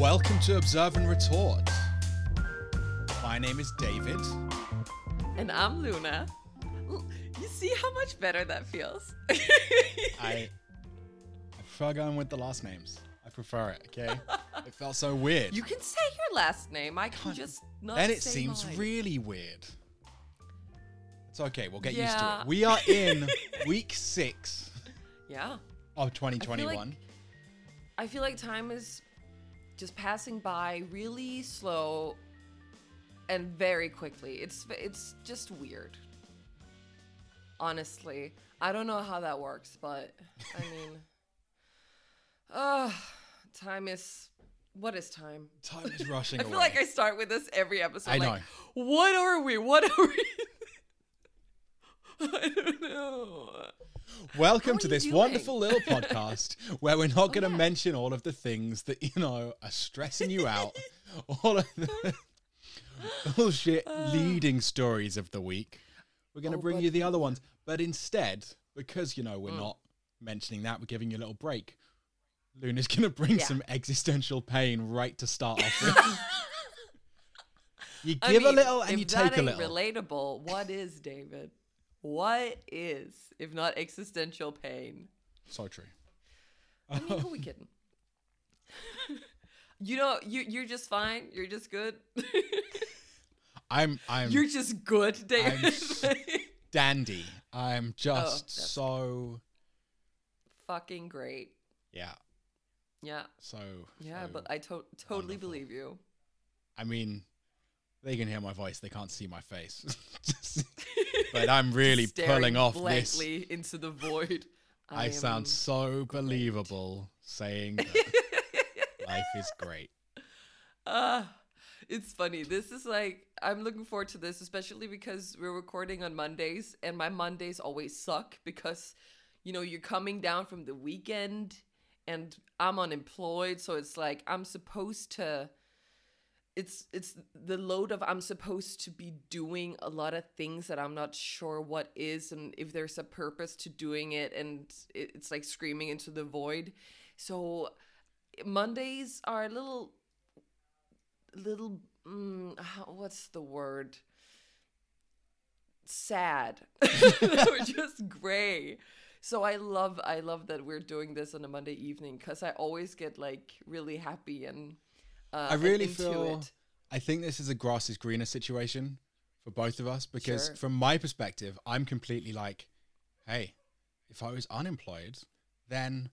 Welcome to Observe and Retort. My name is David. And I'm Luna. You see how much better that feels? I prefer going with the last names. I prefer it, okay? It felt so weird. You can say your last name. I can just not say mine. Then it seems really weird. It's okay. We'll get used to it. We are in week 6 of 2021. I feel like time is just passing by really slow and very quickly. It's just weird. Honestly, I don't know how that works, but I mean, what is time? Time is rushing away. I feel like I start with this every episode. I know. What are we? I don't know. Welcome to this wonderful little podcast where we're not going to mention all of the things that, are stressing you out. All of the bullshit leading stories of the week. We're going to bring you the other ones. But instead, because, we're not mentioning that, we're giving you a little break. Luna's going to bring some existential pain right to start off with. A little and you take a little. If that ain't relatable, what is, David? What is, if not existential pain? So true. I mean, who are we kidding? You're just fine. You're just good. You're just good, David. I'm dandy. I'm just so fucking great. Yeah. Yeah. So. Yeah, but I totally believe you. I mean, they can hear my voice. They can't see my face. But I'm really pulling off this. Staring blankly into the void. I sound so believable saying that life is great. It's funny. This is like, I'm looking forward to this, especially because we're recording on Mondays and my Mondays always suck because, you're coming down from the weekend and I'm unemployed. So it's like, I'm supposed to. It's the load of I'm supposed to be doing a lot of things that I'm not sure what is and if there's a purpose to doing it, and it's like screaming into the void. So Mondays are a little what's the word? Sad. They're just gray. So I love that we're doing this on a Monday evening because I always get like really happy and. I really feel it. I think this is a grass is greener situation for both of us because from my perspective, I'm completely like, hey, if I was unemployed, then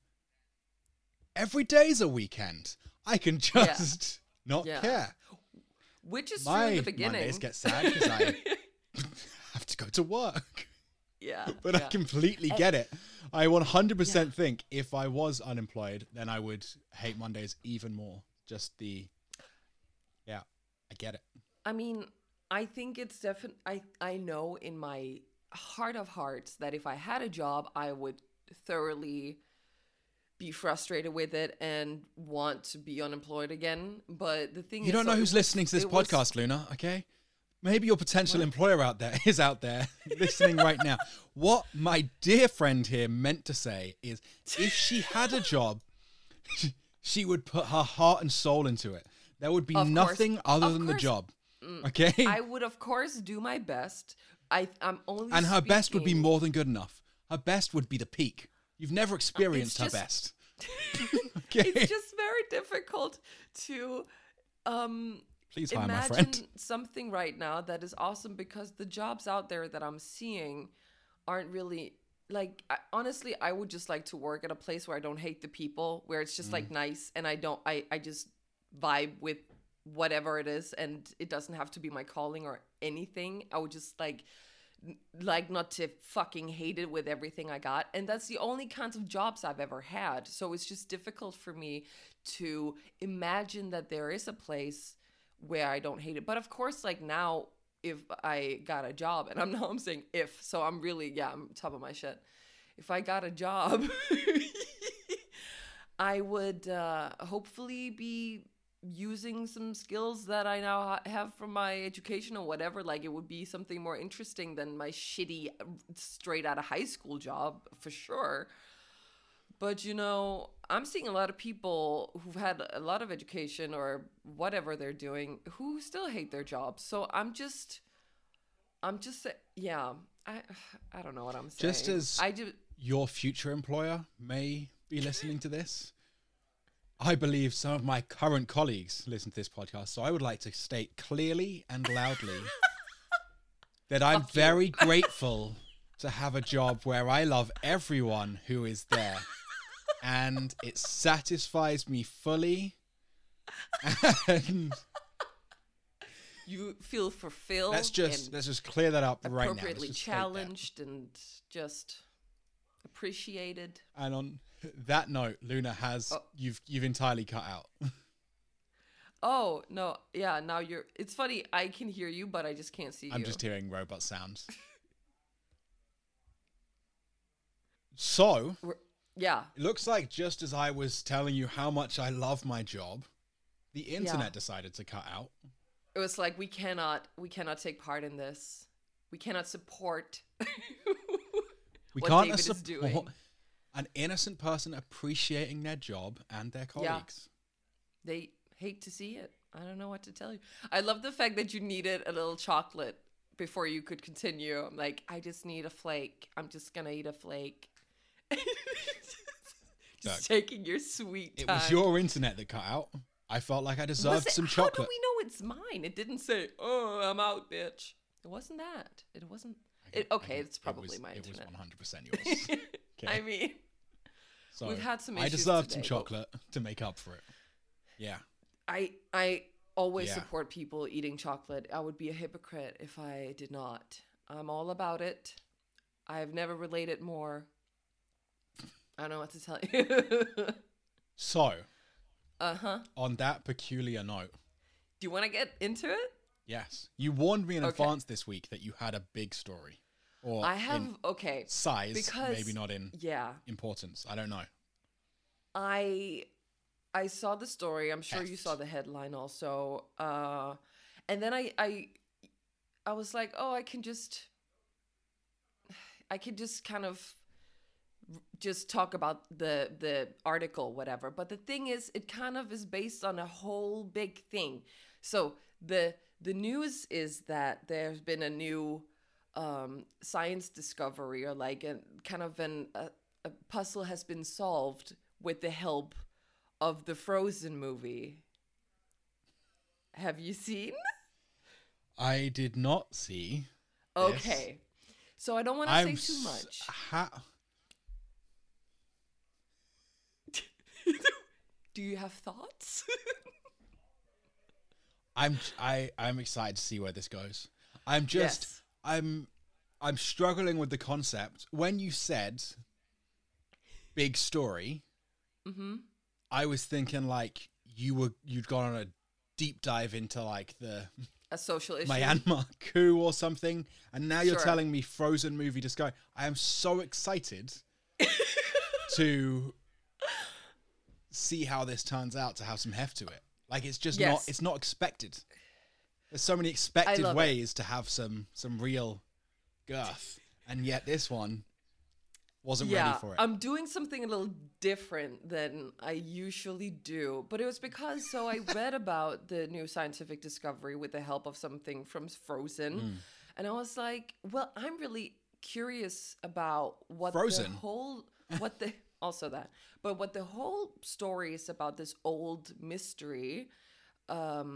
every day's a weekend. I can just not care. Which is true in the beginning. My Mondays get sad because I have to go to work. Yeah. But I completely get it. I 100% think if I was unemployed, then I would hate Mondays even more. Just I get it. I mean, I think it's definitely, I know in my heart of hearts that if I had a job, I would thoroughly be frustrated with it and want to be unemployed again. But the thing is, you don't know who's listening to this podcast, Luna, okay? Maybe your potential employer out there listening right now. What my dear friend here meant to say is if she had a job, she would put her heart and soul into it. There would be nothing other than the job. Okay? I would, of course, do my best. I'm only And her best would be more than good enough. Her best would be the peak. You've never experienced her best. Okay? It's just very difficult to please hire my friend. Imagine something right now that is awesome because the jobs out there that I'm seeing aren't really. Like, honestly, I would just like to work at a place where I don't hate the people, where it's just like nice and I just vibe with whatever it is and it doesn't have to be my calling or anything. I would just like not to fucking hate it with everything I got. And that's the only kinds of jobs I've ever had. So it's just difficult for me to imagine that there is a place where I don't hate it. But of course, like now, if I got a job, and I'm saying if, so I'm really, I'm top of my shit. If I got a job, I would hopefully be using some skills that I now have from my education or whatever. Like it would be something more interesting than my shitty straight out of high school job for sure. But, you know, I'm seeing a lot of people who've had a lot of education or whatever they're doing who still hate their jobs. So I'm just yeah, I don't know what I'm saying. Just as your future employer may be listening to this, I believe some of my current colleagues listen to this podcast. So I would like to state clearly and loudly that I'm very grateful to have a job where I love everyone who is there. And it satisfies me fully. And you feel fulfilled. Let's just clear that up right now. Appropriately challenged and just appreciated. And on that note, Luna has you've entirely cut out. Oh no, yeah. Now you're. It's funny. I can hear you, but I just can't see you. I'm just hearing robot sounds. So. Yeah. It looks like just as I was telling you how much I love my job, the internet decided to cut out. It was like, we cannot take part in this. We cannot support what David is doing. An innocent person appreciating their job and their colleagues. Yeah. They hate to see it. I don't know what to tell you. I love the fact that you needed a little chocolate before you could continue. I'm like, I just need a flake. I'm just going to eat a flake. Just taking your sweet time. It was your internet that cut out. I felt like I deserved some chocolate. How do we know it's mine? It didn't say, "Oh, I'm out, bitch." It wasn't that. It wasn't. It's probably my internet. It was 100% yours. Okay. I mean, so we've had some issues. I deserved some chocolate to make up for it. Yeah. I always support people eating chocolate. I would be a hypocrite if I did not. I'm all about it. I've never related more. I don't know what to tell you. So, on that peculiar note. Do you want to get into it? Yes. You warned me in advance this week that you had a big story. Or I have, size, because, maybe not in importance. I don't know. I saw the story. I'm sure you saw the headline also. And then I was like, oh, I can just kind of just talk about the article, whatever. But the thing is, it kind of is based on a whole big thing. So the news is that there's been a new science discovery, or like a puzzle has been solved with the help of the Frozen movie. Have you seen? I did not see. Okay. This. So I don't want to say too much. Do you have thoughts? I'm excited to see where this goes. I'm struggling with the concept. When you said big story, I was thinking like you'd gone on a deep dive into like a social issue, Myanmar coup or something, and now you're telling me Frozen movie discovery. I am so excited to see how this turns out, to have some heft to it. Like it's just it's not expected. There's so many expected ways to have some real girth, and yet this one wasn't ready for it. I'm doing something a little different than I usually do, but it was because I read about the new scientific discovery with the help of something from Frozen, and I was like, well, I'm really curious about what Frozen. What the whole story is about, this old mystery. And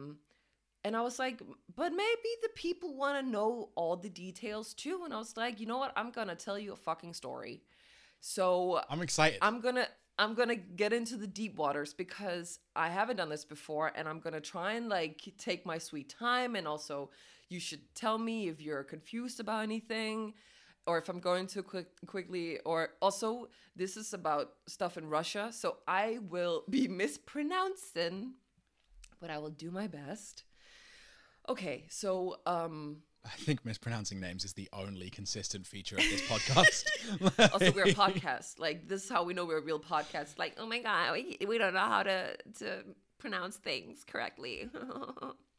I was like, but maybe the people want to know all the details too. And I was like, you know what? I'm going to tell you a fucking story. So I'm excited. I'm going to get into the deep waters because I haven't done this before, and I'm going to try and like take my sweet time. And also you should tell me if you're confused about anything, or if I'm going too quickly, or also this is about stuff in Russia, so I will be mispronouncing, but I will do my best. Okay, so I think mispronouncing names is the only consistent feature of this podcast. Also, we're a podcast. Like, this is how we know we're a real podcast. Like, oh my god, we don't know how to pronounce things correctly.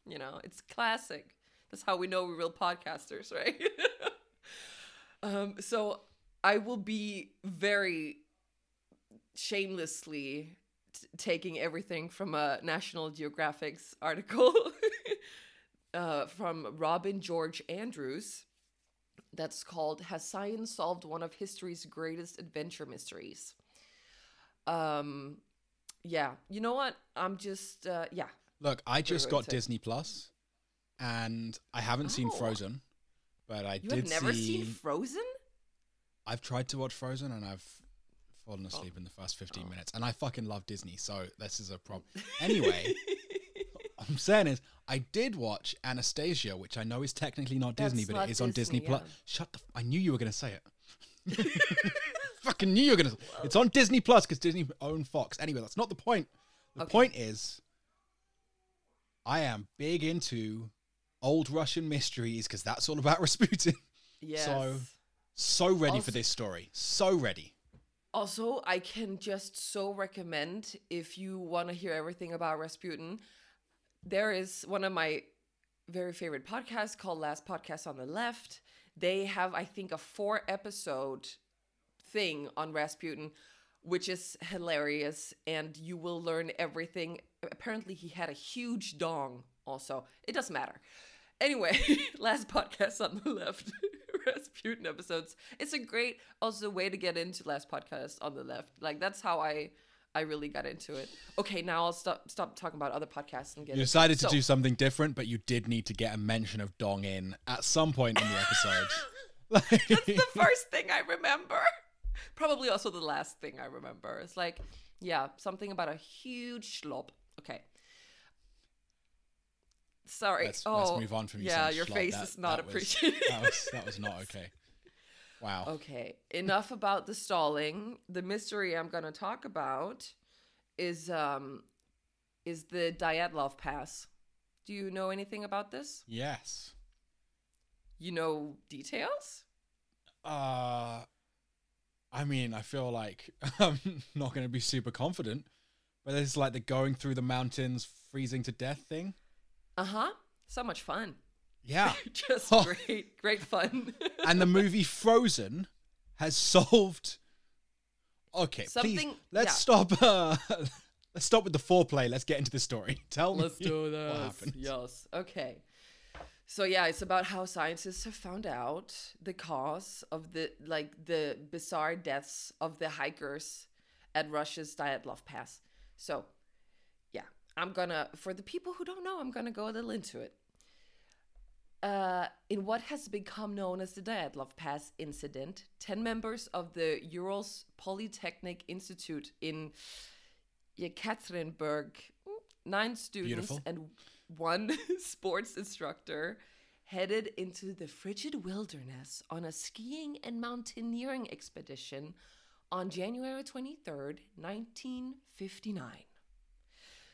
You know, it's classic. That's how we know we're real podcasters, right? So I will be very shamelessly taking everything from a National Geographic's article from Robin George Andrews that's called "Has Science Solved One of History's Greatest Adventure Mysteries?" Yeah, you know what? I'm just, yeah. Look, I just got Disney Plus, and I haven't seen Frozen, but I did see... You've never seen Frozen? I've tried to watch Frozen, and I've fallen asleep in the first 15 minutes, and I fucking love Disney, so this is a problem. Anyway, what I'm saying is, I did watch Anastasia, which I know is technically not Disney, but it is on Disney Plus. Shut the... I knew you were going to say it. Fucking knew you were going to... It's on Disney Plus, because Disney own Fox. Anyway, that's not the point. The point is... I am big into old Russian mysteries because that's all about Rasputin. Yes. So ready for this story. So ready. Also, I can just so recommend, if you want to hear everything about Rasputin, there is one of my very favorite podcasts called Last Podcast on the Left. They have, I think, a 4-episode thing on Rasputin, which is hilarious, and you will learn everything. Apparently, he had a huge dong also. It doesn't matter. Anyway, Last Podcast on the Left, Rasputin episodes. It's a great also way to get into Last Podcast on the Left. Like, that's how I really got into it. Okay, now I'll stop talking about other podcasts and get You decided to do something different, but you did need to get a mention of dong in at some point in the episode. That's the first thing I remember. Probably also the last thing I remember. It's like, yeah, something about a huge schlop. Okay. Sorry. Let's move on from you. Yeah, your face is not appreciated. That was not okay. Wow. Okay. Enough about the stalling. The mystery I'm going to talk about is the Dyatlov Pass. Do you know anything about this? Yes. You know details? I mean, I feel like I'm not going to be super confident, but it's like the going through the mountains, freezing to death thing. So much fun. Yeah. Just great fun. And the movie Frozen has solved... Okay, Let's stop. Let's stop with the foreplay. Let's get into the story. Let's do this. What happened. Yes. Okay. So yeah, it's about how scientists have found out the cause of the bizarre deaths of the hikers at Russia's Dyatlov Pass. So yeah, for the people who don't know, I'm gonna go a little into it. In what has become known as the Dyatlov Pass incident, 10 members of the Ural Polytechnic Institute in Yekaterinburg, 9 students and one sports instructor headed into the frigid wilderness on a skiing and mountaineering expedition on January 23rd, 1959.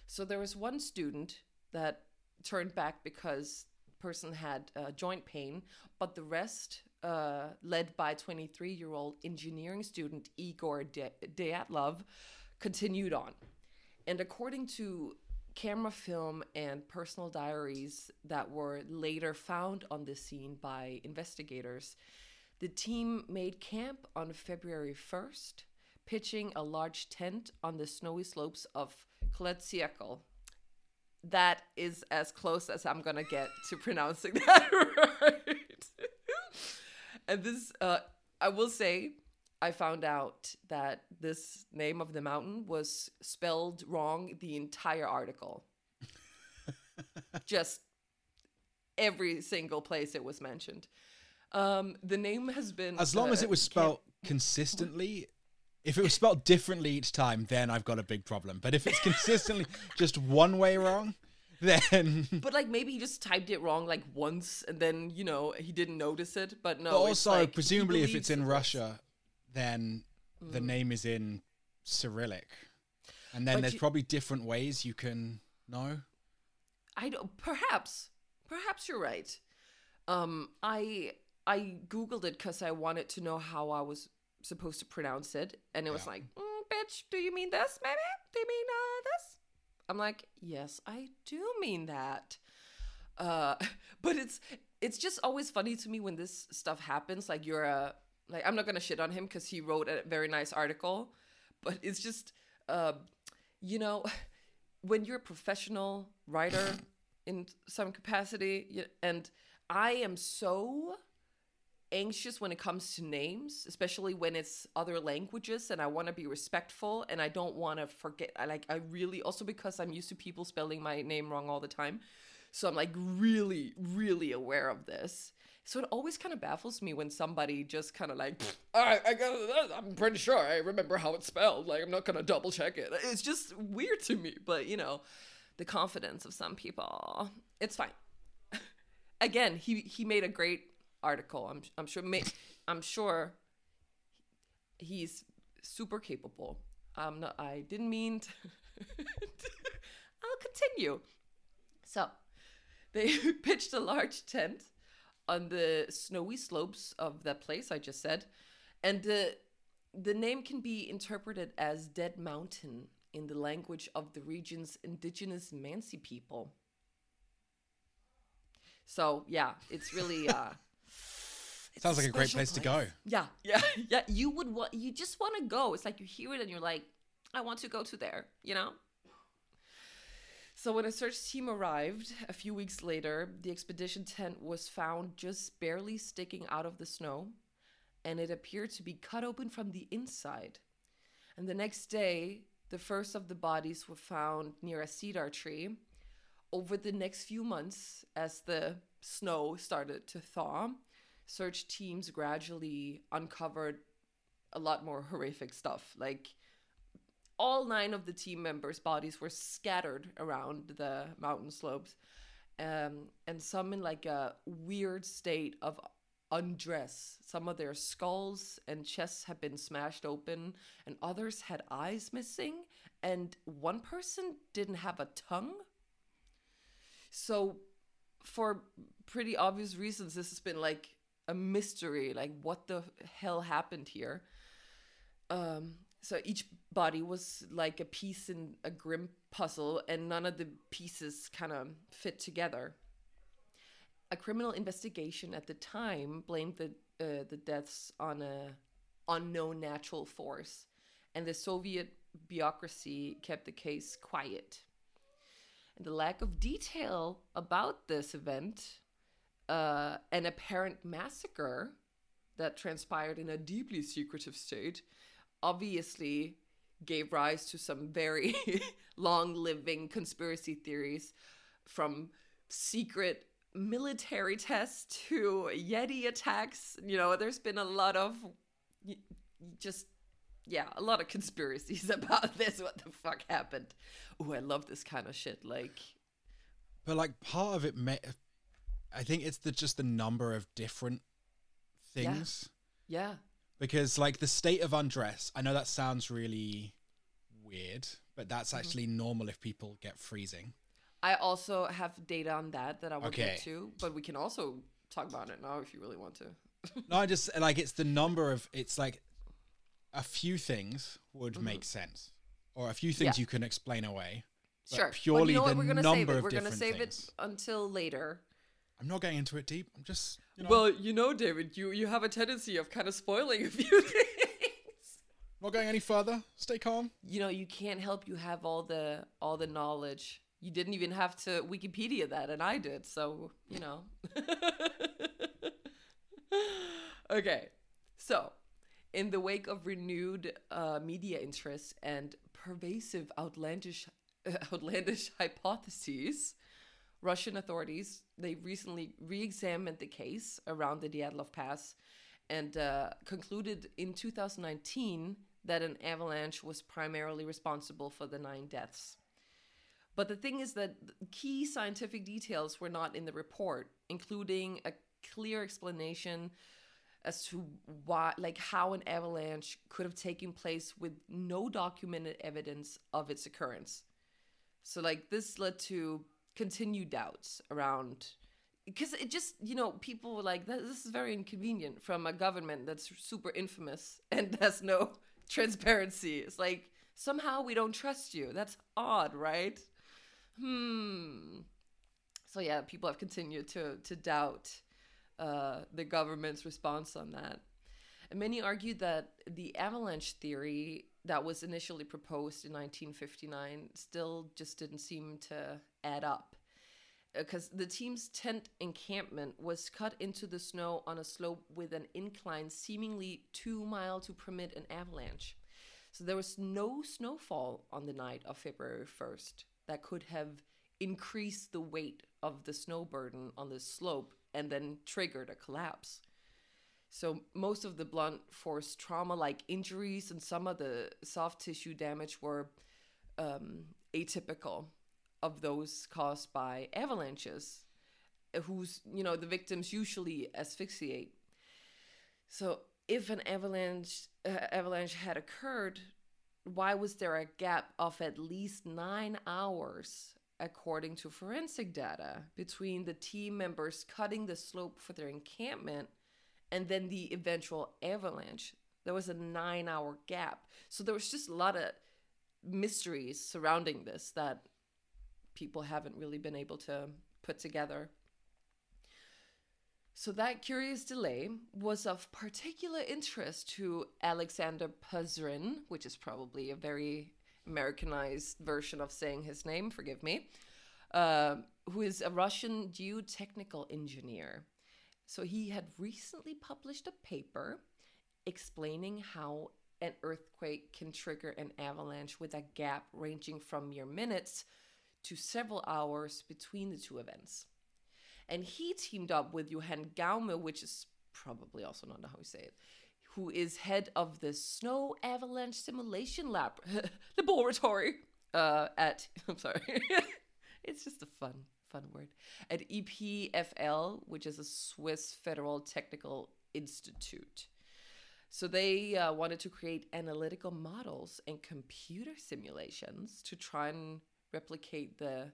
So there was one student that turned back because the person had joint pain, but the rest, led by 23-year-old engineering student Igor Dyatlov, continued on. And according to camera film and personal diaries that were later found on the scene by investigators, the team made camp on February 1st, pitching a large tent on the snowy slopes of Kholat Syakhl. That is as close as I'm going to get to pronouncing that right. And this, I will say, I found out that this name of the mountain was spelled wrong the entire article. Just every single place it was mentioned. The name has been... As long as it was spelled consistently, if it was spelled differently each time, then I've got a big problem. But if it's consistently just one way wrong, then... But like maybe he just typed it wrong like once and then, you know, he didn't notice it. But no, but also, it's like, presumably if it's in Russia... then the name is in Cyrillic. And then there's probably different ways you can know. Perhaps you're right. I Googled it because I wanted to know how I was supposed to pronounce it. And it was like, bitch, do you mean this, maybe? Do you mean this? I'm like, yes, I do mean that. But it's just always funny to me when this stuff happens. Like I'm not going to shit on him because he wrote a very nice article, But it's just, you know, when you're a professional writer in some capacity, and I am so anxious when it comes to names, especially when it's other languages, and I want to be respectful and I don't want to forget. I really, also because I'm used to people spelling my name wrong all the time. So I'm like really, really aware of this. So it always kind of baffles me when somebody just kind of like, all right, I'm pretty sure I remember how it's spelled. Like, I'm not going to double check it. It's just weird to me. But, you know, the confidence of some people, it's fine. Again, he made a great article. I'm sure he's super capable. I didn't mean to. I'll continue. So they pitched a large tent on the snowy slopes of that place I just said. And the name can be interpreted as Dead Mountain in the language of the region's indigenous Mansi people. So, yeah, it's really... it's sounds like a great place to go. Yeah. You just want to go. It's like you hear it and you're like, I want to go to there, you know? So when a search team arrived a few weeks later, the expedition tent was found just barely sticking out of the snow, and it appeared to be cut open from the inside. And the next day, the first of the bodies were found near a cedar tree. Over the next few months, as the snow started to thaw, search teams gradually uncovered a lot more horrific stuff, like all 9 of the team members' bodies were scattered around the mountain slopes, and some in like a weird state of undress. Some of their skulls and chests had been smashed open, and others had eyes missing, and one person didn't have a tongue. So for pretty obvious reasons, this has been like a mystery, like what the hell happened here? So each body was like a piece in a grim puzzle, and none of the pieces kind of fit together. A criminal investigation at the time blamed the deaths on an unknown natural force, and the Soviet bureaucracy kept the case quiet. And the lack of detail about this event, an apparent massacre that transpired in a deeply secretive state, obviously gave rise to some very long-living conspiracy theories, from secret military tests to Yeti attacks. You know, there's been a lot of a lot of conspiracies about this. What the fuck happened? Oh, I love this kind of shit. But part of it, I think it's just the number of different things. Yeah. Because, the state of undress, I know that sounds really weird, but that's actually normal if people get freezing. I also have data on that I will get to, but we can also talk about it now if you really want to. No, I just, it's the number of, it's like a few things would make sense, or a few things you can explain away. Sure. Purely the number of different things. We're going to save it until later. I'm not getting into it deep. I'm just... Well, David, you have a tendency of kind of spoiling a few things. Not going any further. Stay calm. You can't help. You have all the knowledge. You didn't even have to Wikipedia that, and I did. So, Okay. So, in the wake of renewed media interest and pervasive outlandish hypotheses, Russian authorities, they recently re-examined the case around the Dyatlov Pass and concluded in 2019 that an avalanche was primarily responsible for the 9 deaths. But the thing is that key scientific details were not in the report, including a clear explanation as to why, how an avalanche could have taken place with no documented evidence of its occurrence. So, this led to continued doubts around, because it just, people were like, this is very inconvenient from a government that's super infamous and has no transparency. It's like, somehow we don't trust you. That's odd, right? So yeah, people have continued to doubt the government's response on that. And many argued that the avalanche theory that was initially proposed in 1959 still just didn't seem to add up, because the team's tent encampment was cut into the snow on a slope with an incline seemingly 2 miles to permit an avalanche. So there was no snowfall on the night of February 1st that could have increased the weight of the snow burden on this slope and then triggered a collapse. So most of the blunt force trauma-like injuries and some of the soft tissue damage were atypical of those caused by avalanches, whose, you know, the victims usually asphyxiate. So if an avalanche had occurred, why was there a gap of at least 9 hours, according to forensic data, between the team members cutting the slope for their encampment and then the eventual avalanche? There was a 9-hour gap. So there was just a lot of mysteries surrounding this that people haven't really been able to put together. So that curious delay was of particular interest to Alexander Puzrin, which is probably a very Americanized version of saying his name, forgive me, who is a Russian geotechnical engineer. So he had recently published a paper explaining how an earthquake can trigger an avalanche with a gap ranging from mere minutes to several hours between the two events. And he teamed up with Johann Gaume, which is probably also not how you say it, who is head of the Snow Avalanche Simulation Laboratory at, I'm sorry, it's just a fun word, at EPFL, which is a Swiss Federal Technical Institute. So they wanted to create analytical models and computer simulations to try and replicate the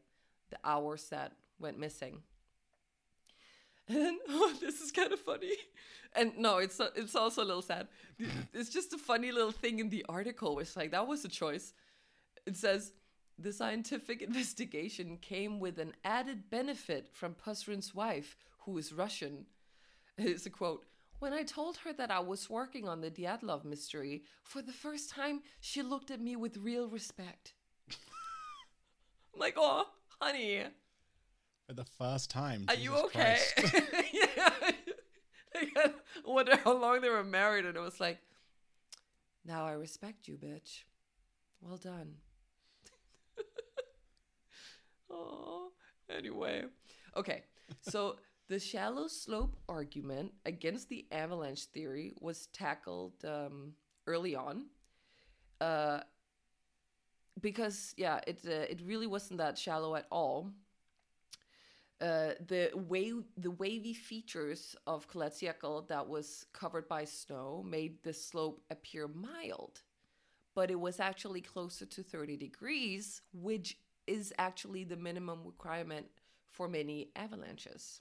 hours that went missing. And this is kind of funny. And no, it's also a little sad. It's just a funny little thing in the article, which like, that was a choice. It says, the scientific investigation came with an added benefit from Puzrin's wife, who is Russian. It's a quote. When I told her that I was working on the Dyatlov mystery, for the first time, she looked at me with real respect. I'm like, oh, honey. For the first time. Are you okay? Yeah. I wonder how long they were married, and it was like, now I respect you, bitch. Well done. Oh, anyway. Okay, so the shallow slope argument against the avalanche theory was tackled early on. Because, yeah, it really wasn't that shallow at all. The wavy features of Kholat Syakhl that was covered by snow made the slope appear mild, but it was actually closer to 30 degrees, which is actually the minimum requirement for many avalanches.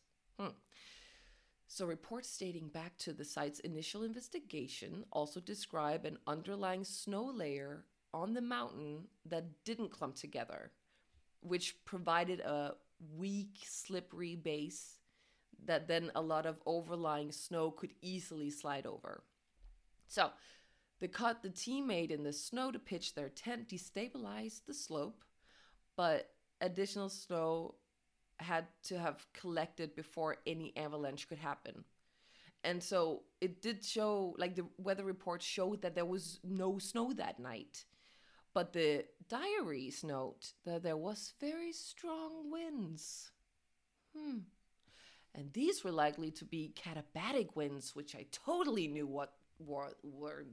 So reports dating back to the site's initial investigation also describe an underlying snow layer on the mountain that didn't clump together, which provided a weak, slippery base that then a lot of overlying snow could easily slide over. So the cut the team made in the snow to pitch their tent destabilized the slope, but additional snow had to have collected before any avalanche could happen. And so it did show, like the weather report showed that there was no snow that night. But the diaries note that there was very strong winds. And these were likely to be katabatic winds, which I totally knew what were,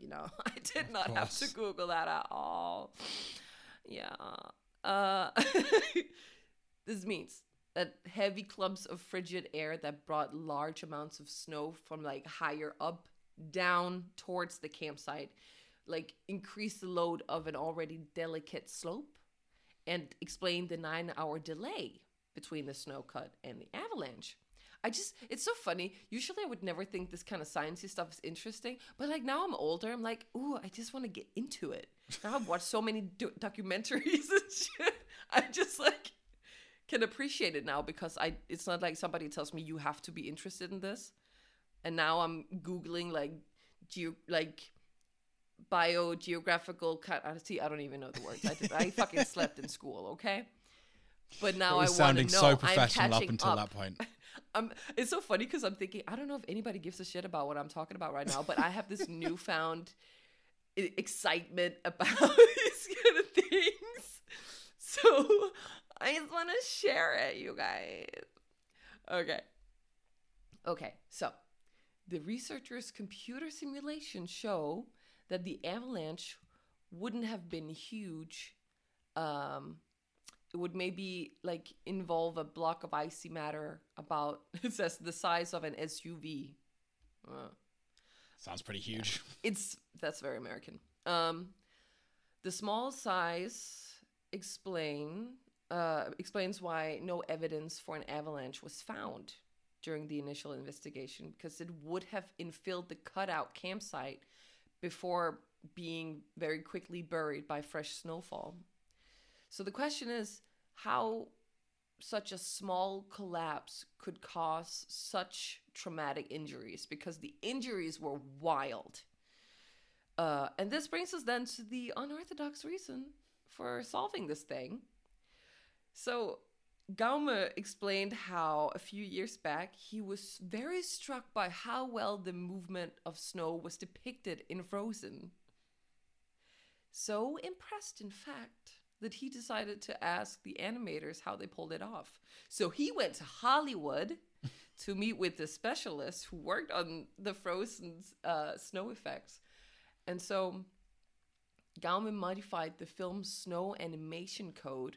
you know. I did not have to Google that at all. Yeah. This means that heavy clumps of frigid air that brought large amounts of snow from like higher up down towards the campsite, like increase the load of an already delicate slope and explain the 9-hour delay between the snow cut and the avalanche. It's so funny. Usually I would never think this kind of sciencey stuff is interesting, but like now I'm older, I'm like, ooh, I just want to get into it. Now I've watched so many documentaries and shit. I just like can appreciate it now because it's not like somebody tells me you have to be interested in this. And now I'm Googling like biogeographical, see, I don't even know the words. I fucking slept in school, okay? But now I want to know. Sounding so professional up until that point. It's so funny because I'm thinking, I don't know if anybody gives a shit about what I'm talking about right now, but I have this newfound excitement about these kind of things. So I just want to share it, you guys. Okay. Okay, so the researchers' computer simulations show that the avalanche wouldn't have been huge. It would maybe like involve a block of icy matter about, it says, the size of an SUV. Sounds pretty huge. Yeah. That's very American. The small size explains why no evidence for an avalanche was found during the initial investigation, because it would have infilled the cutout campsite before being very quickly buried by fresh snowfall. So the question is how such a small collapse could cause such traumatic injuries, because the injuries were wild. And this brings us then to the unorthodox reason for solving this thing. So Gaume explained how a few years back he was very struck by how well the movement of snow was depicted in Frozen. So impressed, in fact, that he decided to ask the animators how they pulled it off. So he went to Hollywood to meet with the specialists who worked on the Frozen snow effects. And so Gaume modified the film's snow animation code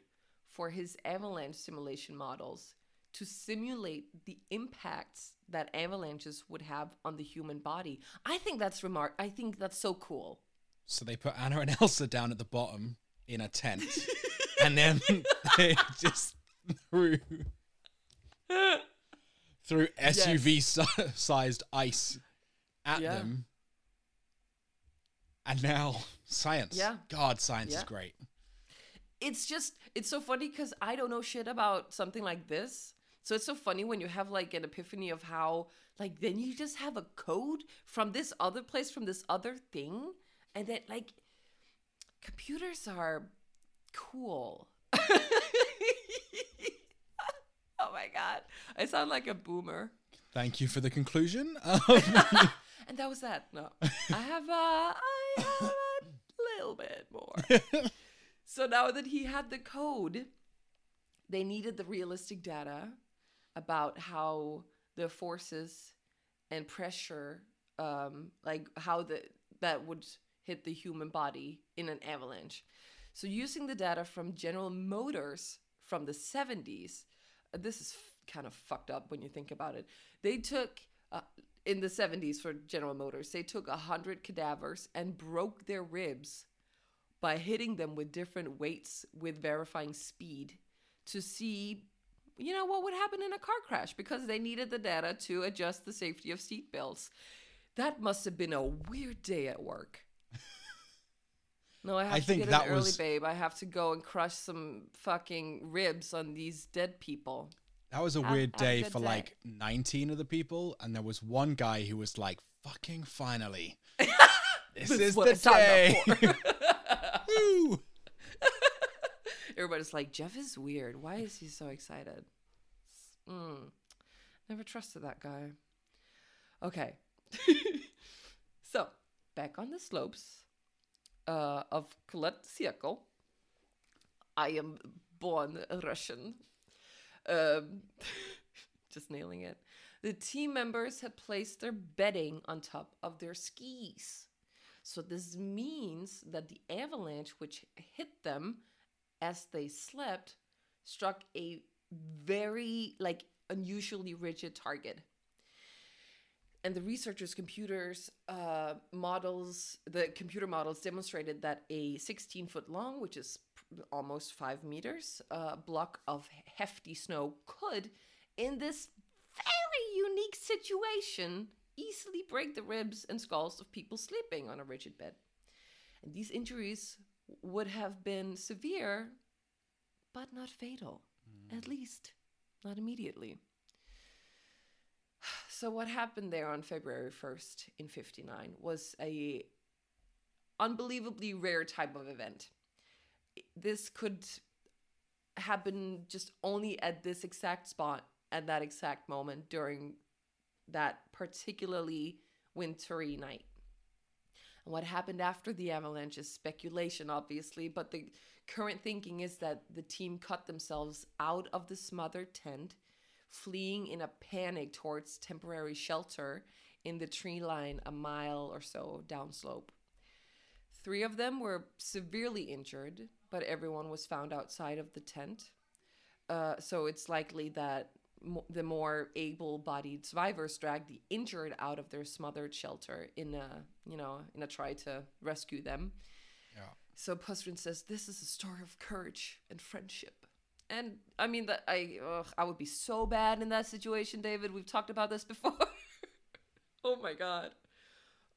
for his avalanche simulation models to simulate the impacts that avalanches would have on the human body. I think that's so cool. So they put Anna and Elsa down at the bottom in a tent, and then they just threw SUV-sized ice at them. And now science. Yeah. God, science is great. It's just, it's so funny because I don't know shit about something like this. So it's so funny when you have like an epiphany of how, like, then you just have a code from this other place, from this other thing. And then, like, computers are cool. Oh my God. I sound like a boomer. Thank you for the conclusion. And that was that. No, I have a little bit more. So now that he had the code, they needed the realistic data about how the forces and pressure, like how that would hit the human body in an avalanche. So using the data from General Motors from the 70s, this is kind of fucked up when you think about it. They took, in the 70s for General Motors, they took 100 cadavers and broke their ribs by hitting them with different weights with verifying speed to see, you know, what would happen in a car crash, because they needed the data to adjust the safety of seatbelts. That must have been a weird day at work. No, I have to get in early, babe. I have to go and crush some fucking ribs on these dead people. That was a weird day for like 19 of the people, and there was one guy who was like, fucking finally. This is what the day. Everybody's like, Jeff is weird. Why is he so excited? Never trusted that guy. Okay. So back on the slopes of Kholat Syakhl. I am born Russian. Just nailing it. The team members had placed their bedding on top of their skis. So this means that the avalanche which hit them as they slept struck a very, like, unusually rigid target. And the researchers' computer models demonstrated that a 16-foot long, which is almost 5 meters, block of hefty snow could, in this very unique situation, easily break the ribs and skulls of people sleeping on a rigid bed. And these injuries would have been severe, but not fatal. At least, not immediately. So what happened there on February 1st in 59 was a unbelievably rare type of event. This could happen just only at this exact spot, at that exact moment, during that particularly wintry night. And what happened after the avalanche is speculation, obviously, but the current thinking is that the team cut themselves out of the smothered tent, fleeing in a panic towards temporary shelter in the tree line a mile or so downslope. 3 of them were severely injured, but everyone was found outside of the tent. So it's likely that the more able-bodied survivors dragged the injured out of their smothered shelter in a try to rescue them. Yeah. So Puzrin says, this is a story of courage and friendship. And I mean, that I would be so bad in that situation, David. We've talked about this before. Oh my God.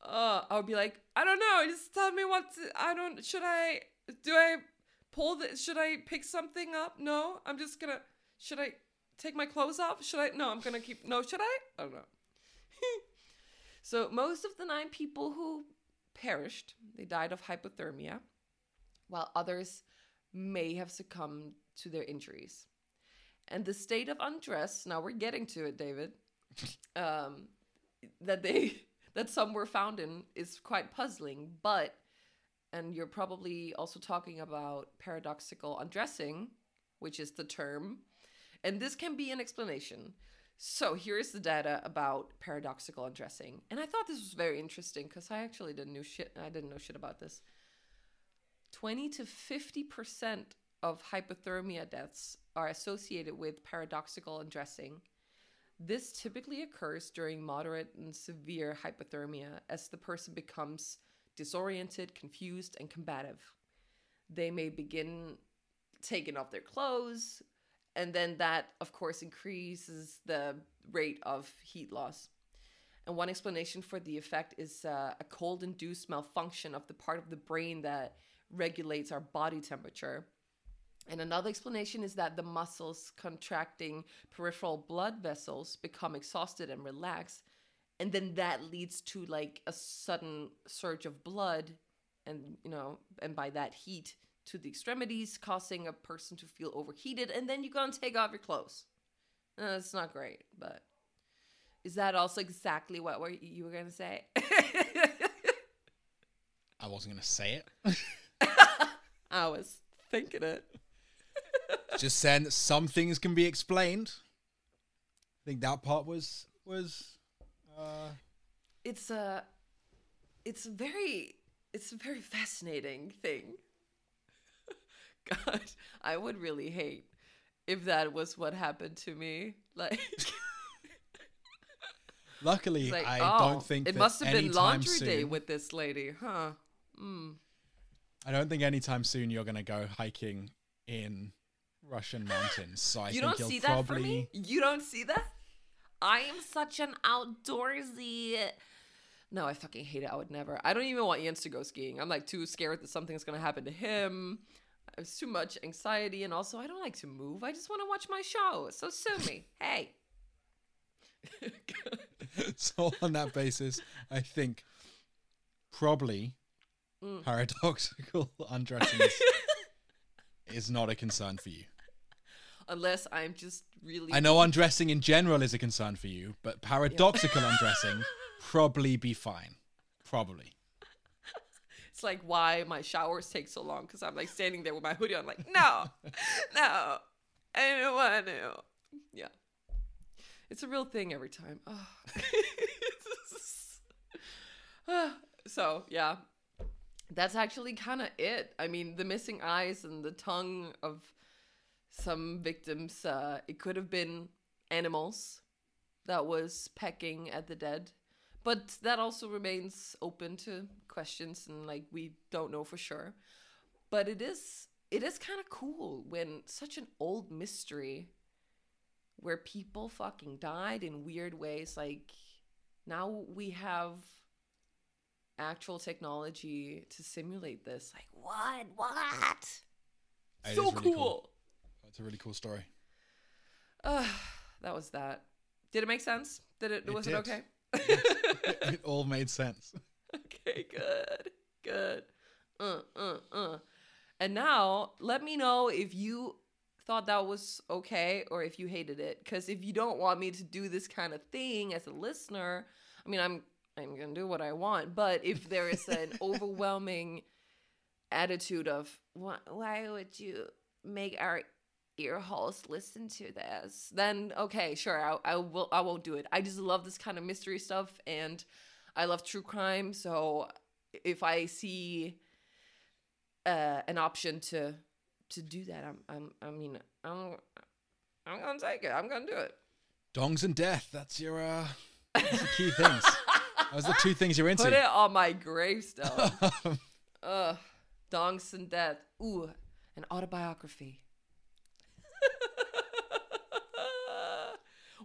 I would be like, I don't know. Just tell me should I pick something up? No, I'm just gonna, should I take my clothes off? I don't know. So most of the 9 people who perished, they died of hypothermia, while others may have succumbed to their injuries. And the state of undress, now we're getting to it, David, that some were found in is quite puzzling, and you're probably also talking about paradoxical undressing, which is the term, and this can be an explanation. So here is the data about paradoxical undressing, and I thought this was very interesting because I actually didn't know shit about this. 20 to 50% of hypothermia deaths are associated with paradoxical undressing. This typically occurs during moderate and severe hypothermia as the person becomes disoriented, confused, and combative. They may begin taking off their clothes, and then that, of course, increases the rate of heat loss. And one explanation for the effect is a cold-induced malfunction of the part of the brain that regulates our body temperature. And another explanation is that the muscles contracting peripheral blood vessels become exhausted and relaxed, and then that leads to like a sudden surge of blood and by that heat to the extremities, causing a person to feel overheated, and then you're going to take off your clothes. That's not great, but is that also exactly what you were going to say? I wasn't going to say it. I was thinking it. Just saying some things can be explained. I think that part was... It's a very fascinating thing. God, I would really hate if that was what happened to me. Like, luckily, like, I don't think it must have been laundry day with this lady, huh? Mm. I don't think anytime soon you're gonna go hiking in Russian mountains. So I think you'll probably... You don't see that? I am such an outdoorsy. No, I fucking hate it. I would never. I don't even want Jens to go skiing. I'm like too scared that something's going to happen to him. It's too much anxiety. And also, I don't like to move. I just want to watch my show. So sue me. Hey. So on that basis, I think probably paradoxical undressing is not a concern for you. Unless I'm just really... I know undressing in general is a concern for you, but paradoxical undressing probably be fine. Probably. It's like why my showers take so long, because I'm like standing there with my hoodie on like, no, I don't want to. Yeah. It's a real thing every time. Oh. So, yeah. That's actually kind of it. I mean, the missing eyes and the tongue of... some victims, it could have been animals that was pecking at the dead. But that also remains open to questions, and like we don't know for sure. But it is kind of cool when such an old mystery where people fucking died in weird ways, like now we have actual technology to simulate this. Like what? So really cool. It's a really cool story. That was that. Did it make sense? It okay? It all made sense. Okay, good. And now let me know if you thought that was okay or if you hated it. Because if you don't want me to do this kind of thing as a listener, I mean, I'm going to do what I want. But if there is an overwhelming attitude of, why would you make our ear holes listen to this? Then, okay, sure, I won't do it. I just love this kind of mystery stuff. And I love true crime. So if I see an option to do that, I'm gonna take it. I'm gonna do it. Dongs and death. That's your that's the key things. Those are the two things you're into. Put it on my gravestone. Dongs and death. Ooh, an autobiography.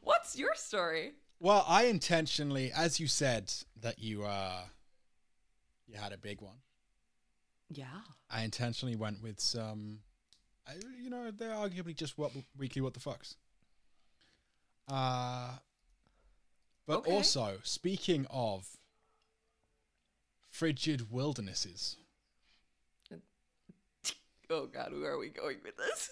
What's your story? Well, I intentionally, as you said, that you had a big one. Yeah. I intentionally went with some, they're arguably just weekly what the fucks. But okay. Also, speaking of frigid wildernesses. Oh God, where are we going with this?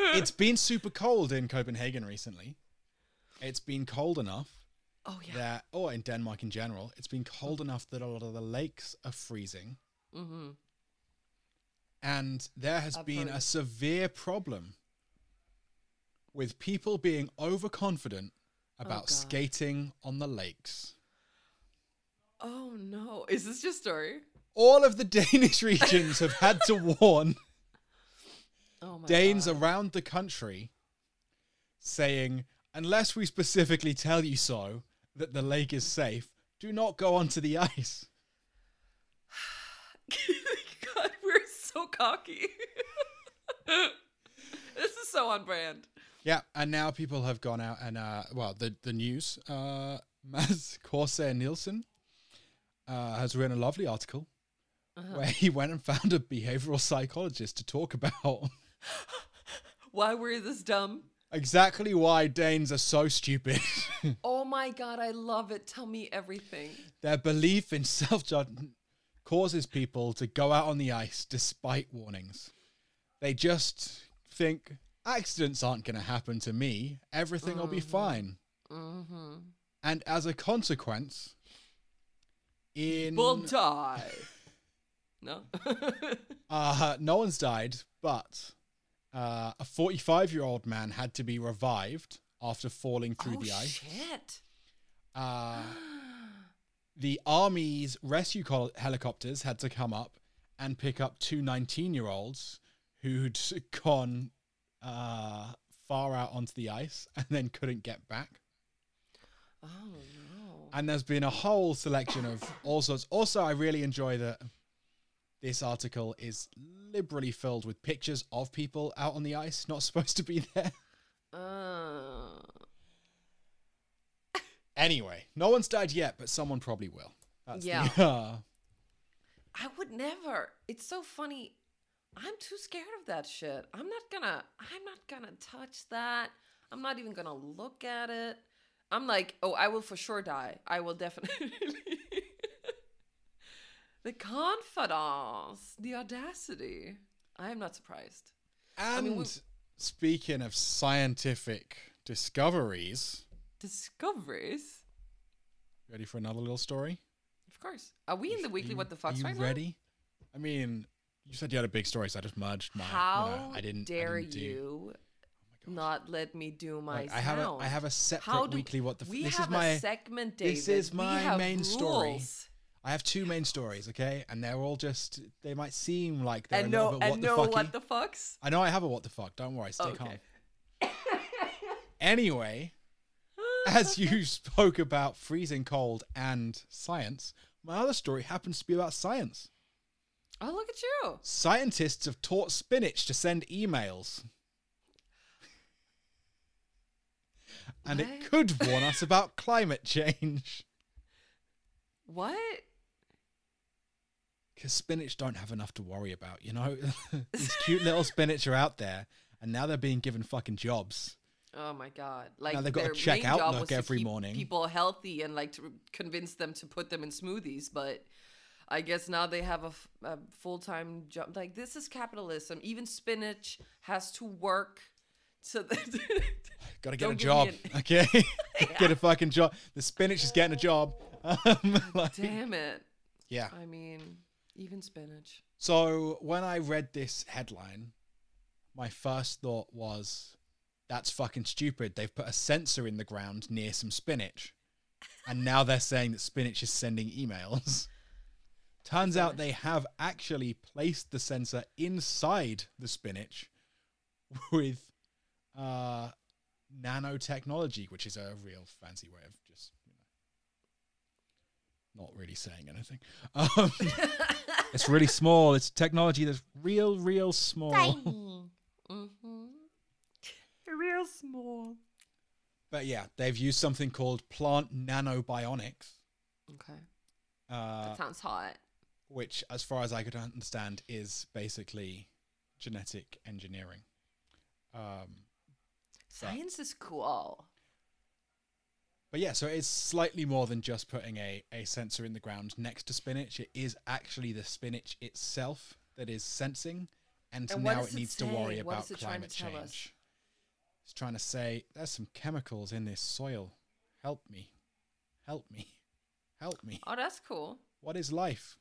It's been super cold in Copenhagen recently. It's been cold enough. Oh, yeah. That, or in Denmark in general, it's been cold enough that a lot of the lakes are freezing. Mm-hmm. And there has been a severe problem with people being overconfident about skating on the lakes. Oh, no. Is this your story? All of the Danish regions have had to warn Danes around the country saying, unless we specifically tell you so, that the lake is safe, do not go onto the ice. God, we're so cocky. This is so on brand. Yeah, and now people have gone out and, the news, Maz Corsair Nielsen has written a lovely article where he went and found a behavioral psychologist to talk about why we're this dumb. Exactly why Danes are so stupid. Oh my God, I love it. Tell me everything. Their belief in self-judgment causes people to go out on the ice despite warnings. They just think, accidents aren't going to happen to me. Everything will be fine. Mm-hmm. And as a consequence, people die. No? No one's died, but... a 45-year-old man had to be revived after falling through the ice. Oh, shit. The army's rescue helicopters had to come up and pick up two 19-year-olds who'd gone far out onto the ice and then couldn't get back. Oh, no. And there's been a whole selection of all sorts. Also, I really enjoy that... This article is liberally filled with pictures of people out on the ice, not supposed to be there. Anyway, no one's died yet, but someone probably will. That's I would never. It's so funny. I'm too scared of that shit. I'm not gonna touch that. I'm not even gonna look at it. I'm like, I will for sure die. I will definitely. The confidence, the audacity. I am not surprised. And speaking of scientific discoveries. Discoveries? Ready for another little story? Of course. Are we in the weekly What the Fucks right now? Are you ready? I mean, you said you had a big story, so I just merged my... How dare you not let me do my sound? I have a separate weekly What the Fucks. This is my segment, David. This is my main story. I have two main stories, okay? And they're all just... They might seem like they're what the fucks? I know I have a what the fuck. Don't worry. Stay calm. Anyway, as you spoke about freezing cold and science, my other story happens to be about science. Oh, look at you. Scientists have taught spinach to send emails. And it could warn us about climate change. What? Because spinach don't have enough to worry about, you know? These cute little spinach are out there, and now they're being given fucking jobs. Oh, my God. Like, now they've got to check Outlook every morning. People healthy and, like, to convince them to put them in smoothies, but I guess now they have a full-time job. Like, this is capitalism. Even spinach has to work. So gotta get a job. Okay. Yeah. Get a fucking job. The spinach is getting a job. Like, damn it. Yeah. I mean, even spinach. So when I read this headline, my first thought was, that's fucking stupid. They've put a sensor in the ground near some spinach. And now they're saying that spinach is sending emails. Turns out they have actually placed the sensor inside the spinach with nanotechnology, which is a real fancy way of just, you know, not really saying anything. It's really small. It's technology that's real, real small. Tiny. Mm-hmm. Real small. But yeah, they've used something called plant nanobionics. Okay. That sounds hot. Which, as far as I could understand, is basically genetic engineering. Science is cool. But yeah, so it's slightly more than just putting a sensor in the ground next to spinach. It is actually the spinach itself that is sensing. And now it needs to worry about climate change. It's trying to say, there's some chemicals in this soil. Help me. Help me. Help me. Oh, that's cool. What is life?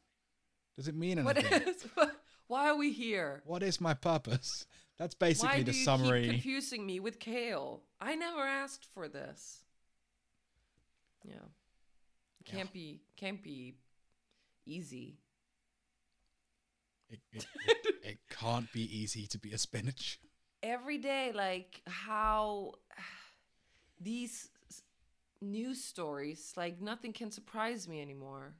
Does it mean anything? Why are we here? What is my purpose? That's basically the summary. Why do you keep confusing me with kale? I never asked for this. Yeah. Can't be easy. It can't be easy to be a spinach. Every day, like, how these news stories, like, nothing can surprise me anymore.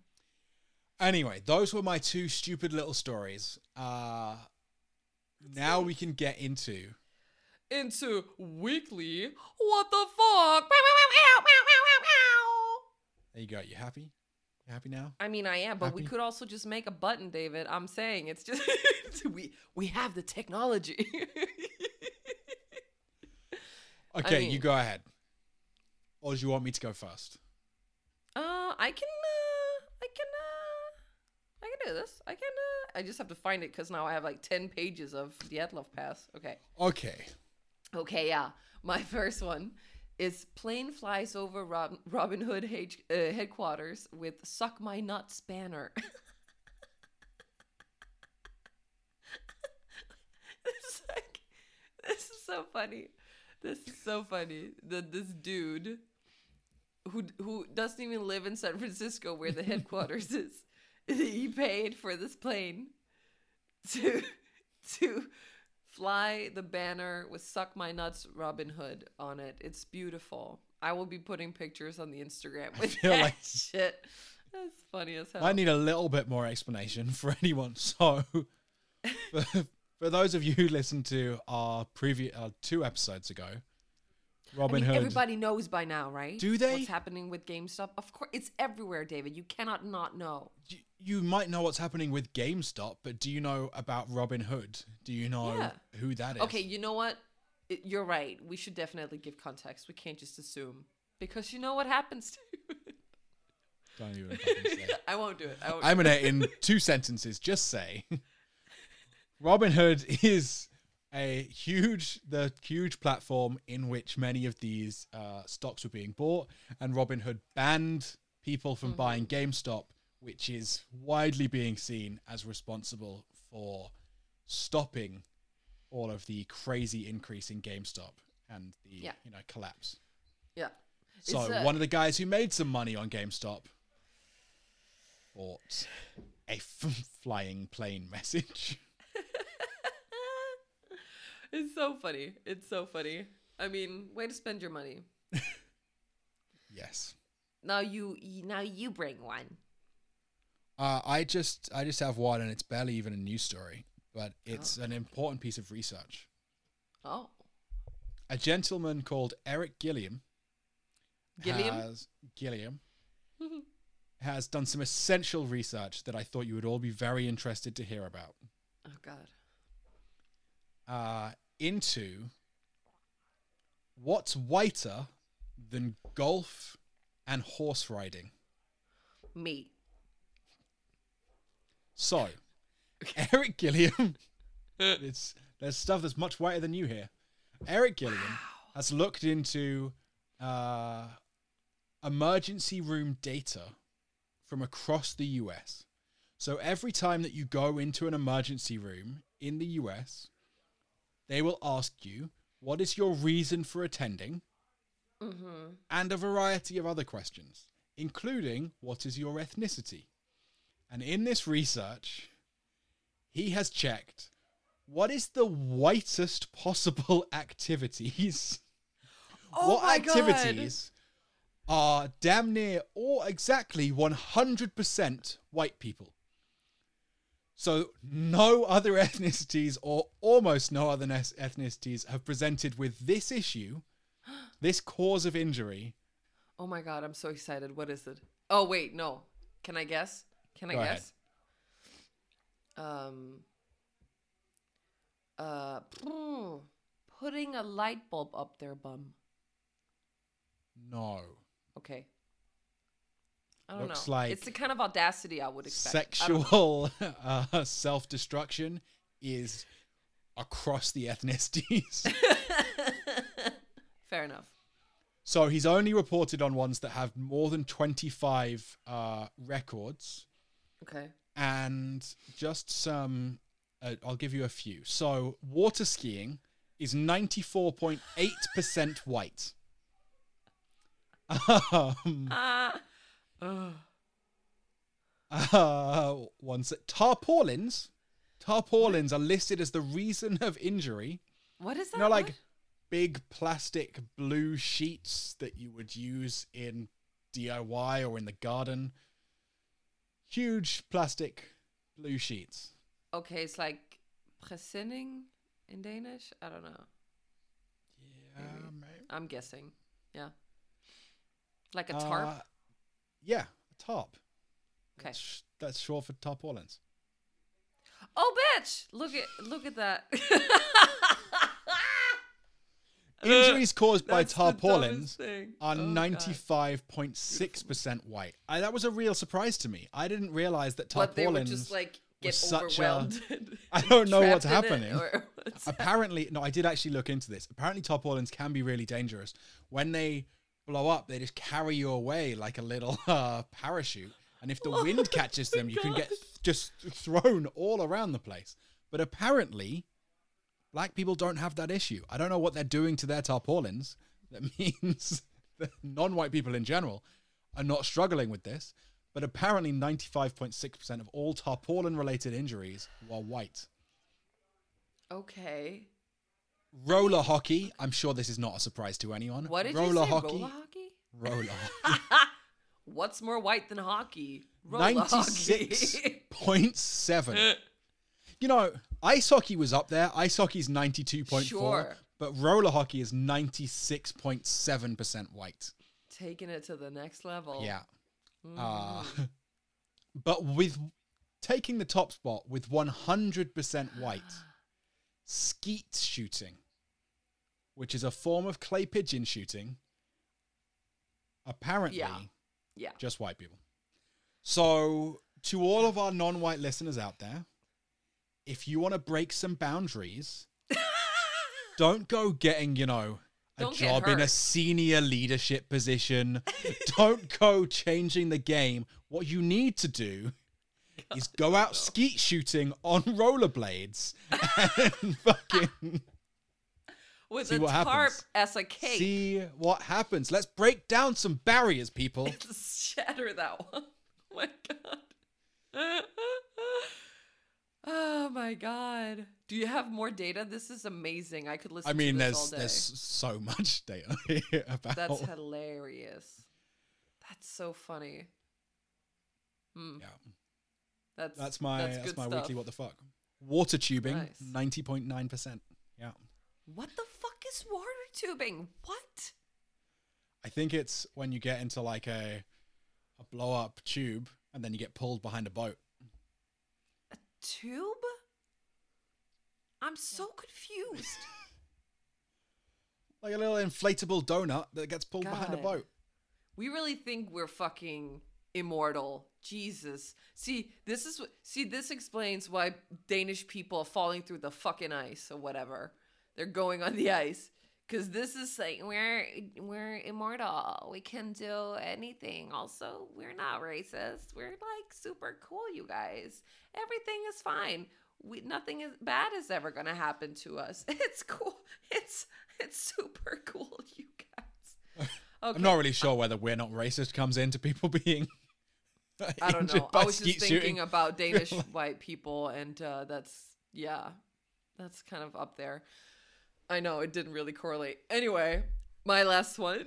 Anyway, those were my two stupid little stories. Now we can get into weekly what the fuck. There you go. You happy? You happy now? I mean, I am, but happy? We could also just make a button, David. I'm saying it's just we have the technology. Okay, I mean, you go ahead. Or do you want me to go first? I can do this. I just have to find it because now I have like 10 pages of Dyatlov Pass. Okay, yeah. My first one is plane flies over Robin Hood headquarters with suck my nuts banner. This is so funny. This dude who doesn't even live in San Francisco where the headquarters is, he paid for this plane to fly the banner with Suck My Nuts Robin Hood on it. It's beautiful. I will be putting pictures on the Instagram with that shit. That's funny as hell. I need a little bit more explanation for anyone. So for those of you who listened to our two episodes ago, Robin Hood. Everybody knows by now, right? Do they? What's happening with GameStop? Of course, it's everywhere, David. You cannot not know. You might know what's happening with GameStop, but do you know about Robin Hood? Do you know who that is? Okay, you know what? You're right. We should definitely give context. We can't just assume because you know what happens to it. Don't even fucking say. I won't do it. I'm gonna in two sentences just say Robin Hood is the huge platform in which many of these stocks were being bought, and Robin Hood banned people from buying GameStop, which is widely being seen as responsible for stopping all of the crazy increase in GameStop and the collapse. Yeah. So one of the guys who made some money on GameStop bought a flying plane message. It's so funny. I mean, way to spend your money. Yes. Now you bring one. I just have one, and it's barely even a news story, but it's an important piece of research. Oh. A gentleman called Eric Gilliam has done some essential research that I thought you would all be very interested to hear about. Oh God. Into what's whiter than golf and horse riding? Me. So, Eric Gilliam, there's stuff that's much whiter than you here. Eric Gilliam has looked into emergency room data from across the US. So every time that you go into an emergency room in the US, they will ask you, what is your reason for attending? Mm-hmm. And a variety of other questions, including, what is your ethnicity? And in this research, he has checked, what is the whitest possible activities? Oh, what activities are damn near or exactly 100% white people? So no other ethnicities or almost no other ethnicities have presented with this issue, this cause of injury. Oh my God, I'm so excited. What is it? Oh, wait, no. Can I guess? Go ahead. Putting a light bulb up their bum. No. Okay. I don't know. Looks like it's the kind of audacity I would expect. Sexual self-destruction is across the ethnicities. Fair enough. So he's only reported on ones that have more than 25 records. Okay. And just some, I'll give you a few. So water skiing is 94.8% white. Tarpaulins are listed as the reason of injury. What is that? You know, like big plastic blue sheets that you would use in DIY or in the garden. Huge plastic blue sheets. Okay, it's like presenning in Danish? I don't know. Yeah, maybe. I'm guessing. Yeah. Like a tarp? Yeah, a tarp. Okay. That's short for tarpaulins. Oh, bitch! Look at that. Injuries caused by tarpaulins are 95.6% white. That was a real surprise to me. I didn't realize that tarpaulins... But they would just, like, get overwhelmed. I don't know what's happening. No, I did actually look into this. Apparently, tarpaulins can be really dangerous. When they blow up, they just carry you away like a little parachute. And if the wind catches them, you can get just thrown all around the place. But apparently, black people don't have that issue. I don't know what they're doing to their tarpaulins. That means that non-white people in general are not struggling with this. But apparently 95.6% of all tarpaulin-related injuries were white. Okay. Roller hockey. I'm sure this is not a surprise to anyone. What did you say? Roller hockey? Roller hockey. What's more white than hockey? Roller 96.7. You know, ice hockey was up there. Ice hockey's 92.4. Sure. But roller hockey is 96.7% white. Taking it to the next level. Yeah. Mm-hmm. But with taking the top spot with 100% white, skeet shooting, which is a form of clay pigeon shooting, apparently just white people. So to all of our non-white listeners out there, if you want to break some boundaries, don't go getting, a job in a senior leadership position. Don't go changing the game. What you need to do is go out skeet shooting on rollerblades and fucking with a tarp as a cake. See what happens. Let's break down some barriers, people. Let's shatter that one. Oh my God. Oh my God. Do you have more data? This is amazing. I could listen to this all day. There's so much data here about... That's hilarious. That's so funny. Mm. Yeah. That's my stuff. Weekly what the fuck. Water tubing, nice. 90.9%. Yeah. What the fuck is water tubing? What? I think it's when you get into like a blow up tube and then you get pulled behind a boat. Tube? I'm so confused. Like a little inflatable donut that gets pulled behind a boat. We really think we're fucking immortal Jesus. This explains why Danish people are falling through the fucking ice or whatever. They're going on the ice. Because this is like, we're immortal. We can do anything. Also, we're not racist. We're like super cool, you guys. Everything is fine. Nothing is bad is ever going to happen to us. It's cool. It's super cool, you guys. Okay. I'm not really sure whether "we're not racist" comes into people being I don't know. I was just thinking about Danish white people, and that's kind of up there. I know it didn't really correlate. Anyway, my last one.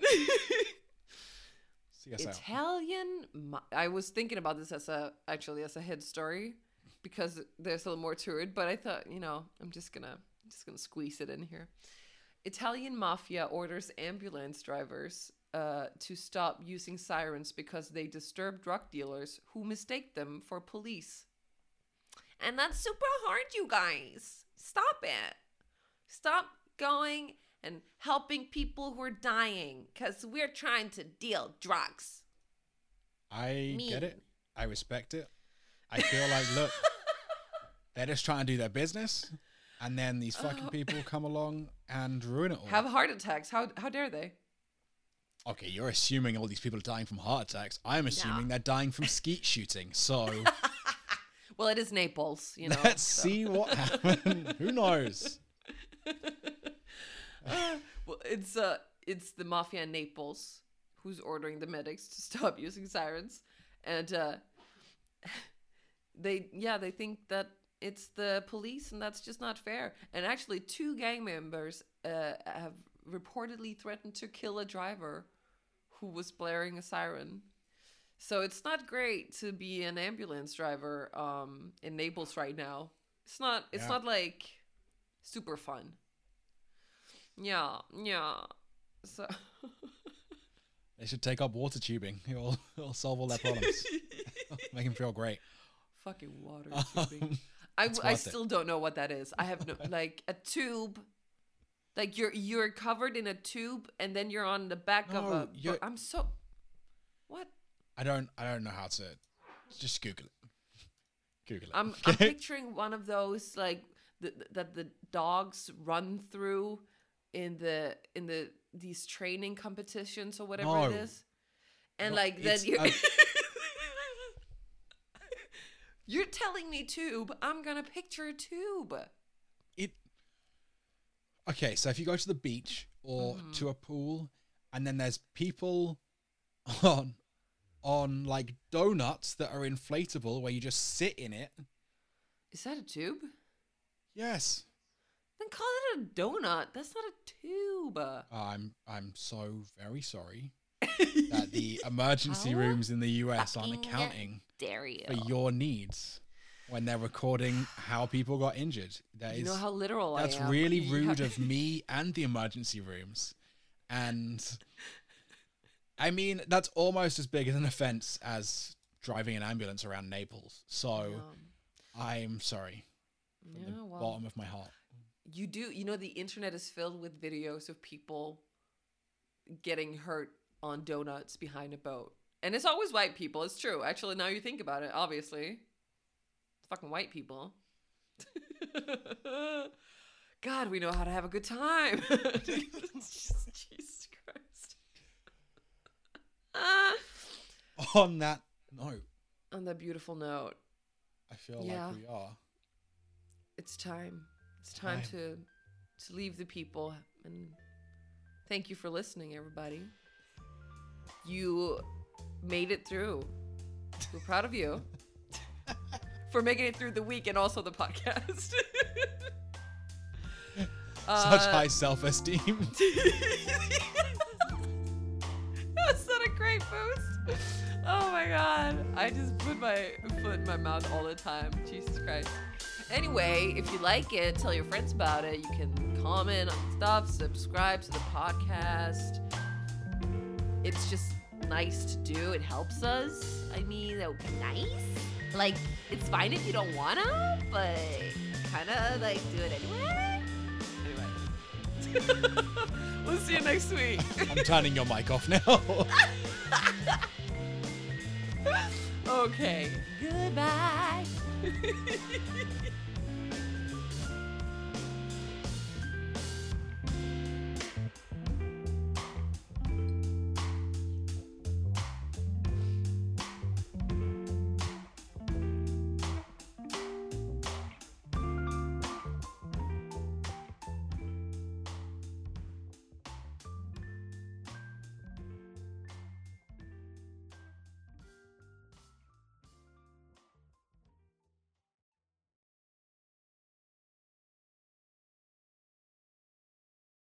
Italian. I was thinking about this as a head story because there's a little more to it, but I thought, I'm just gonna squeeze it in here. Italian mafia orders ambulance drivers to stop using sirens because they disturb drug dealers who mistake them for police. And that's super hard, you guys. Stop it. Stop going and helping people who are dying because we're trying to deal drugs. Get it. I respect it. I feel like, look, they're just trying to do their business. And then these fucking people come along and ruin it all. Have heart attacks. How dare they? Okay, you're assuming all these people are dying from heart attacks. I'm assuming they're dying from skeet shooting, so... Well, it is Naples, Let's see what happened. Who knows? Well, it's the mafia in Naples who's ordering the medics to stop using sirens. And they think that it's the police, and that's just not fair. And actually, 2 gang members have reportedly threatened to kill a driver who was blaring a siren. So it's not great to be an ambulance driver in Naples right now. It's not like super fun. Yeah. So they should take up water tubing. It'll solve all their problems. Make them feel great. Fucking water tubing. I still don't know what that is. I have no, like a tube. Like you're covered in a tube and then you're on the back of a... I'm so... What? I don't know how to... Just Google it. I'm picturing one of those like that the dogs run through in these training competitions or whatever it is. And no, like then you're... You're telling me tube. I'm going to picture a tube. Okay, so if you go to the beach or to a pool and then there's people on like donuts that are inflatable where you just sit in it. Is that a tube? Yes. Then call it a donut. That's not a tube. I'm so very sorry that the emergency rooms in the US aren't accounting for your needs when they're recording how people got injured. You know how literal I am. That's really rude of me and the emergency rooms. And I mean, that's almost as big an offense as driving an ambulance around Naples. So I'm sorry from the bottom of my heart. The internet is filled with videos of people getting hurt on donuts behind a boat. And it's always white people. It's true. Actually, now you think about it, obviously. It's fucking white people. God, we know how to have a good time. Jesus Christ. On that beautiful note. I feel like we are. It's time. It's time to leave the people. And thank you for listening, everybody. You made it through. We're proud of you for making it through the week and also the podcast. Such high self-esteem. That's not a great boost. Oh my God. I just put my foot in my mouth all the time. Jesus Christ. Anyway, if you like it, tell your friends about it. You can comment on stuff, subscribe to the podcast. It's just nice to do. It helps us. I mean, that would be nice. Like, it's fine if you don't wanna, but kind of like do it anyway. Anyway, we'll see you next week. I'm turning your mic off now. Oh Okay. Goodbye.